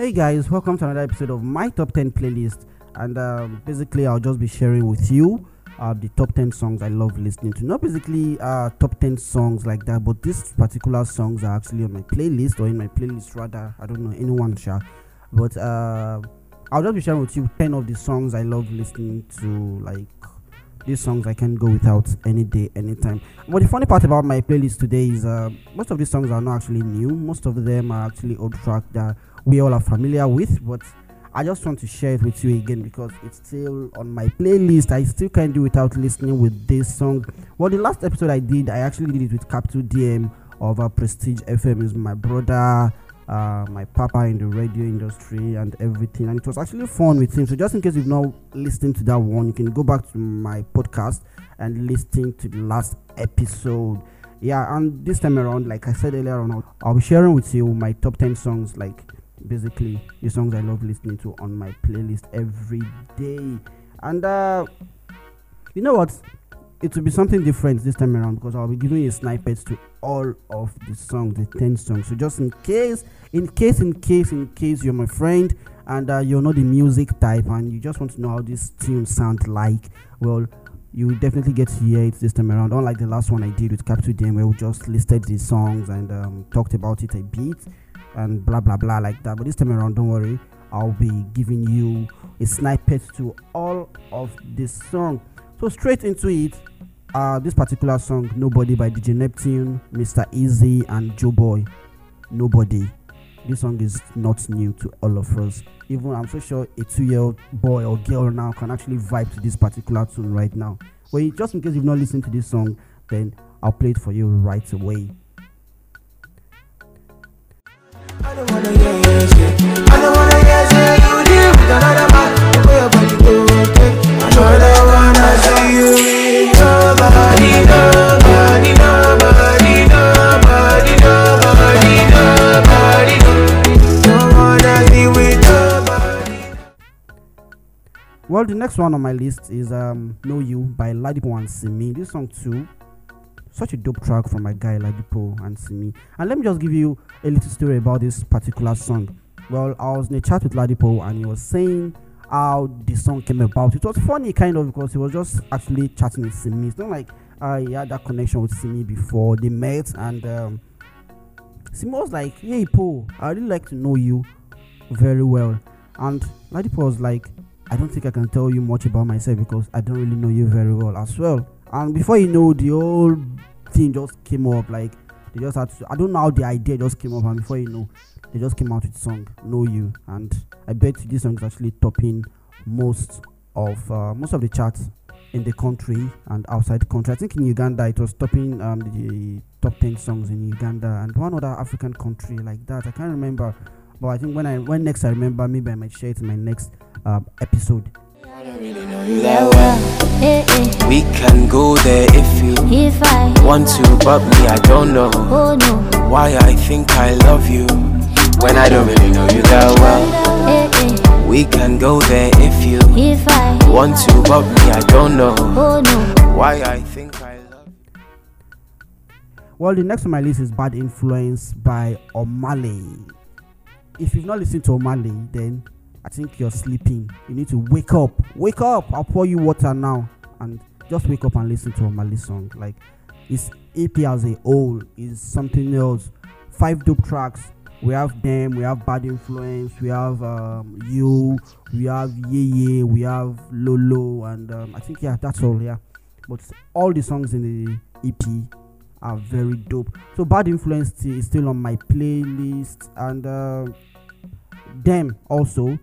Hey guys, welcome to another episode of my top 10 playlist, and basically I'll just be sharing with you the top 10 songs I love listening to. Not basically top 10 songs like that, but these particular songs are actually on my playlist, or in my playlist rather. I don't know, anyone shall, but I'll just be sharing with you 10 of the songs I love listening to. Like, these songs I can go without any day, anytime. But the funny part about my playlist today is most of these songs are not actually new. Most of them are actually old tracks that we all are familiar with, but I just want to share it with you again because it's still on my playlist. I still can't do without listening with this song. Well, the last episode I actually did it with Capital DM of Prestige FM. Is my brother, my papa in the radio industry and everything, and it was actually fun with him. So just in case you've not listened to that one, you can go back to my podcast and listen to the last episode. Yeah, and this time around, like I said earlier on, I'll be sharing with you my top 10 songs, like basically the songs I love listening to on my playlist every day. And you know what, it will be something different this time around because I'll be giving you snippets to all of the songs, the 10 songs. So just in case you're my friend and you're not the music type and you just want to know how this tune sounds like, well, you will definitely get to hear it this time around, unlike the last one I did with Capital DM where we just listed the songs and talked about it a bit and blah blah blah like that. But this time around, don't worry, I'll be giving you a snippet to all of this song. So straight into it, this particular song, Nobody by DJ Neptune, Mr. Easy and Joe Boy. Nobody. This song is not new to all of us. Even I'm so sure a 2-year-old boy or girl now can actually vibe to this particular tune right now. Well, just in case you've not listened to this song, then I'll play it for you right away. I don't wanna hear you, I don't wanna hear you deal with another man. I don't wanna see you with nobody, nobody, nobody, nobody, nobody, nobody, nobody. Don't wanna be with nobody. Well, the next one on my list is Know You by Ladipoe and Simi. This song too, such a dope track from my guy Ladipoe and Simi. And let me just give you a little story about this particular song. Well, I was in a chat with Ladipoe and he was saying how the song came about. It was funny kind of because he was just actually chatting with Simi. It's not like I had that connection with Simi before. They met and Simi was like, "Hey Poe, I really like to know you very well." And Ladipoe was like, "I don't think I can tell you much about myself because I don't really know you very well as well." And before you know, the whole thing just came up. Like, they just had to, I don't know how the idea just came up, and before you know, they just came out with the song Know You. And I bet you this song is actually topping most of the charts in the country and outside the country. I think in Uganda it was topping the top 10 songs in Uganda and one other African country like that. I can't remember, but I think when next I remember, maybe I might share it in my next episode. I don't really know you that well. We can go there if I want to, but me, I don't know. Oh no. Why I think I love you when I don't really know you that well. We can go there if I want to, but me, I don't know. Oh no. Why I think I love you. Well, the next on my list is Bad Influence by O'Malley. If you've not listened to O'Malley, then I think you're sleeping. You need to wake up. Wake up! I'll pour you water now. And just wake up and listen to O'Malley's song. Like, his EP as a whole is something else. 5 dope tracks. We have them. We have Bad Influence. We have You. We have Yeye. We have Lolo. And I think, yeah, that's all, yeah. But all the songs in the EP are very dope. So Bad Influence is still on my playlist. And them also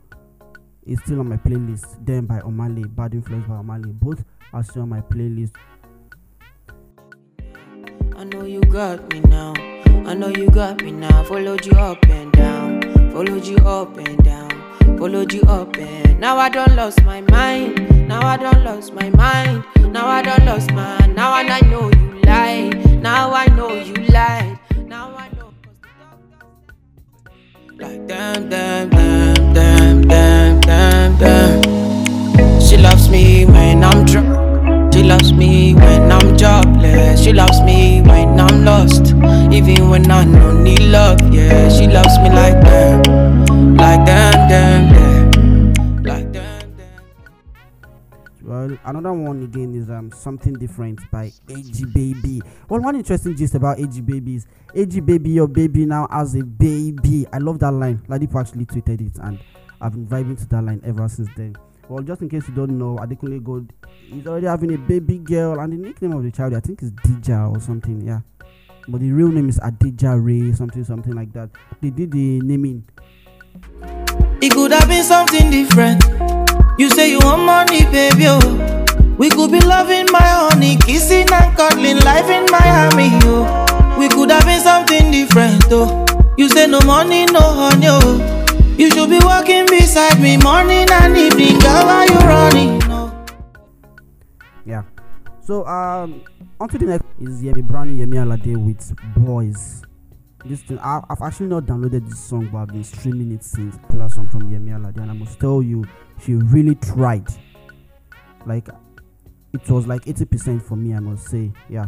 is still on my playlist. Them by O'Malley, Bad Influence by O'Malley, both are still on my playlist. I know you got me now. I know you got me now. Followed you up and down. Followed you up and down. Followed you up and now I don't lose my mind. Now I don't lose my mind. Now I don't lose my now and I know you lie. Now I know you lied. Now I know. Like damn. She loves me when I'm drunk. She loves me when I'm jobless. She loves me when I'm lost. Even when I don't need love, yeah. She loves me like that. Like that, like that. Well, another one again is Something Different by AG Baby. Well, one interesting gist about AG Baby is AG Baby, your baby now as a baby. I love that line. Ladipoe actually tweeted it, and I've been vibing to that line ever since then. Well, just in case you don't know, Adekunle Gold is already having a baby girl, and the nickname of the child, I think, is Adija or something, yeah. But the real name is Adija Ray, something like that. They did the naming. It could have been something different. You say you want money, baby, oh. We could be loving my honey, kissing and cuddling, life in Miami, oh. We could have been something different, oh. You say no money, no honey, oh. You should be walking beside me morning and evening, girl, are you running? No. Yeah. So, on to the next is Yemi Alade with Boys. This thing, I've actually not downloaded this song, but I've been streaming it since. Last song from Yemi Alade, and I must tell you, she really tried. Like, it was like 80% for me, I must say. Yeah.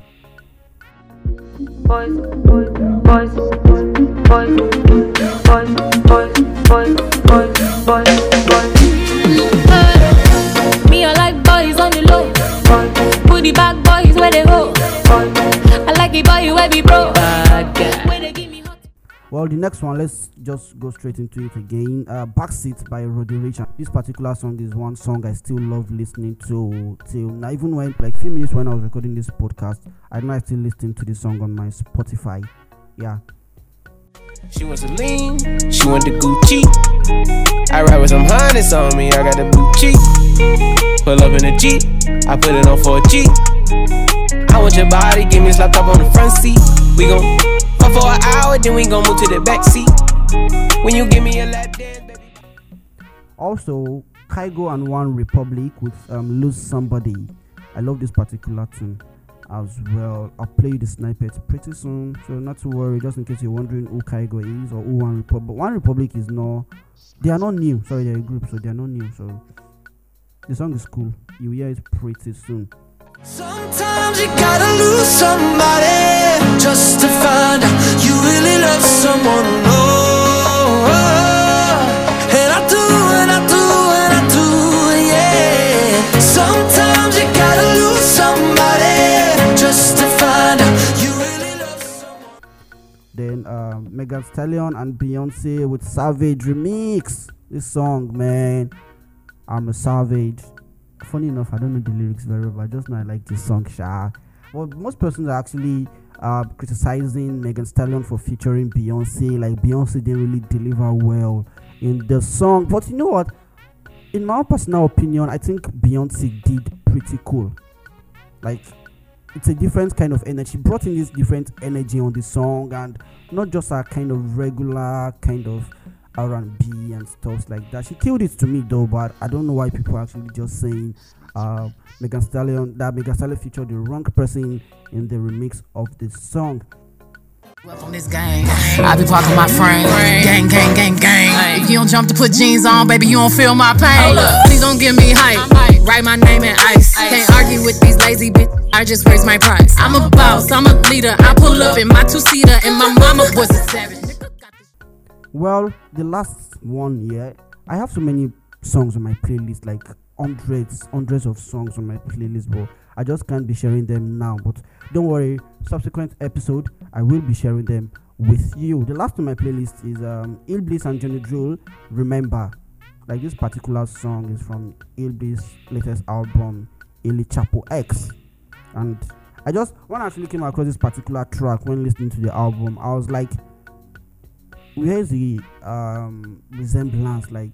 Boys, boys, boys, boys, boys, boys, boys, boys, boys, boys. Me, I like boys on the low. Put the bad boys where they go. I like the boy where we bro. Well, the next one, let's just go straight into it again. Backseat by Roddy Ricch. This particular song is one song I still love listening to till now. Even when, like, a few minutes when I was recording this podcast, I know I still listen to this song on my Spotify. Yeah. She wants a lean, she want the Gucci. I ride with some harness on me, I got the blue cheek. Pull up in a Jeep, I put it on for a G. I want your body, give me this laptop on the front seat. We gon' for an hour, then we gonna move to the back seat. When you give me a lap dance, baby. Also, Kygo and One Republic with Lose Somebody. I love this particular tune as well. I'll play the snippet pretty soon, so not to worry, just in case you're wondering who Kygo is or who One Republic. One Republic is not, they are not new. Sorry, they're a group, so they are not new. So the song is cool. You hear it pretty soon. Sometimes you gotta lose somebody just to find out you really love someone. Oh, and I do, and I do, and I do, yeah. Sometimes you gotta lose somebody just to find out you really love someone. Then Megan Thee Stallion and Beyoncé with Savage Remix. This song, man, I'm a savage. Funny enough, I don't know the lyrics very well, but I just know I like this song, sha. Well, most persons are actually criticizing Megan Thee Stallion for featuring Beyoncé. Like, Beyoncé didn't really deliver well in the song. But you know what? In my own personal opinion, I think Beyoncé did pretty cool. Like, it's a different kind of energy. She brought in this different energy on the song, and not just a kind of regular kind of R&B and stuff like that. She killed it to me though, but I don't know why people are actually just saying Megan Thee Stallion featured the wrong person in the remix of the song. Well, from this gang, I be parking my friend. Gang, gang, gang, gang. If you don't jump to put jeans on, baby, you don't feel my pain. Please don't give me hype. Write my name in ice. Can't argue with these lazy bitches. I just raise my price. I'm a boss, I'm a leader. I pull up in my two-seater and my mama was a savage. Well, the last one here, I have so many songs on my playlist, like hundreds of songs on my playlist, but I just can't be sharing them now. But don't worry, subsequent episode, I will be sharing them with you. The last on my playlist is Illbliss and Johnny Drille, Remember. Like, this particular song is from Illbliss' latest album, Ili Chapo X. And I just, when I actually came across this particular track when listening to the album, I was like, where's the resemblance? Like,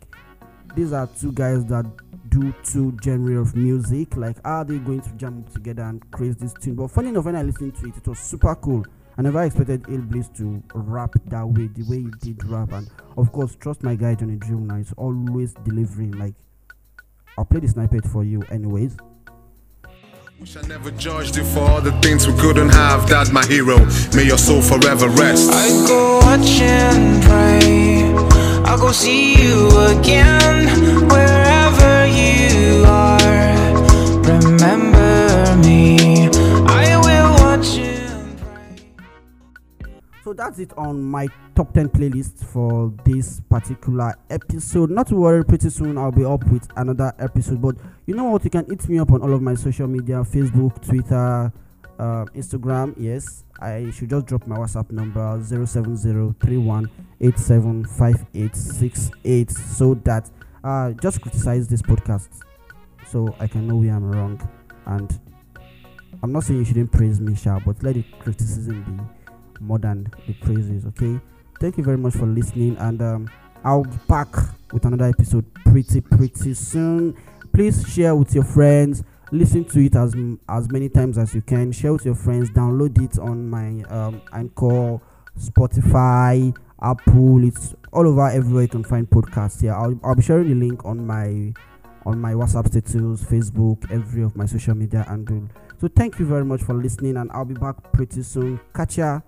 these are two guys that do two genres of music. Like, are they going to jam together and create this tune? But funny enough, when I listened to it, it was super cool. I never expected Illbliss to rap that way, the way he did rap. And of course, trust my guy Johnny Drille now, it's always delivering. Like, I'll play the snippet for you anyways. Wish I never judged you for all the things we couldn't have. That's my hero. May your soul forever rest. I go watch and pray. I'll go see you again wherever you are. Remember me. I will watch and pray. So that's it on my top 10 playlist for this particular episode. Not to worry, pretty soon I'll be up with another episode. But you know what, you can hit me up on all of my social media: Facebook, Twitter, Instagram. Yes, I should just drop my WhatsApp number 07031875868 so that just criticize this podcast so I can know where I'm wrong. And I'm not saying you shouldn't praise me, Sha, but let the criticism be more than the praises, okay? Thank you very much for listening, and I'll be back with another episode pretty soon. Please share with your friends, listen to it as many times as you can. Share with your friends, download it on my Anchor, Spotify, Apple. It's all over, everywhere you can find podcasts. Yeah, I'll be sharing the link on my WhatsApp status, Facebook, every of my social media handle. So thank you very much for listening, and I'll be back pretty soon. Catch ya.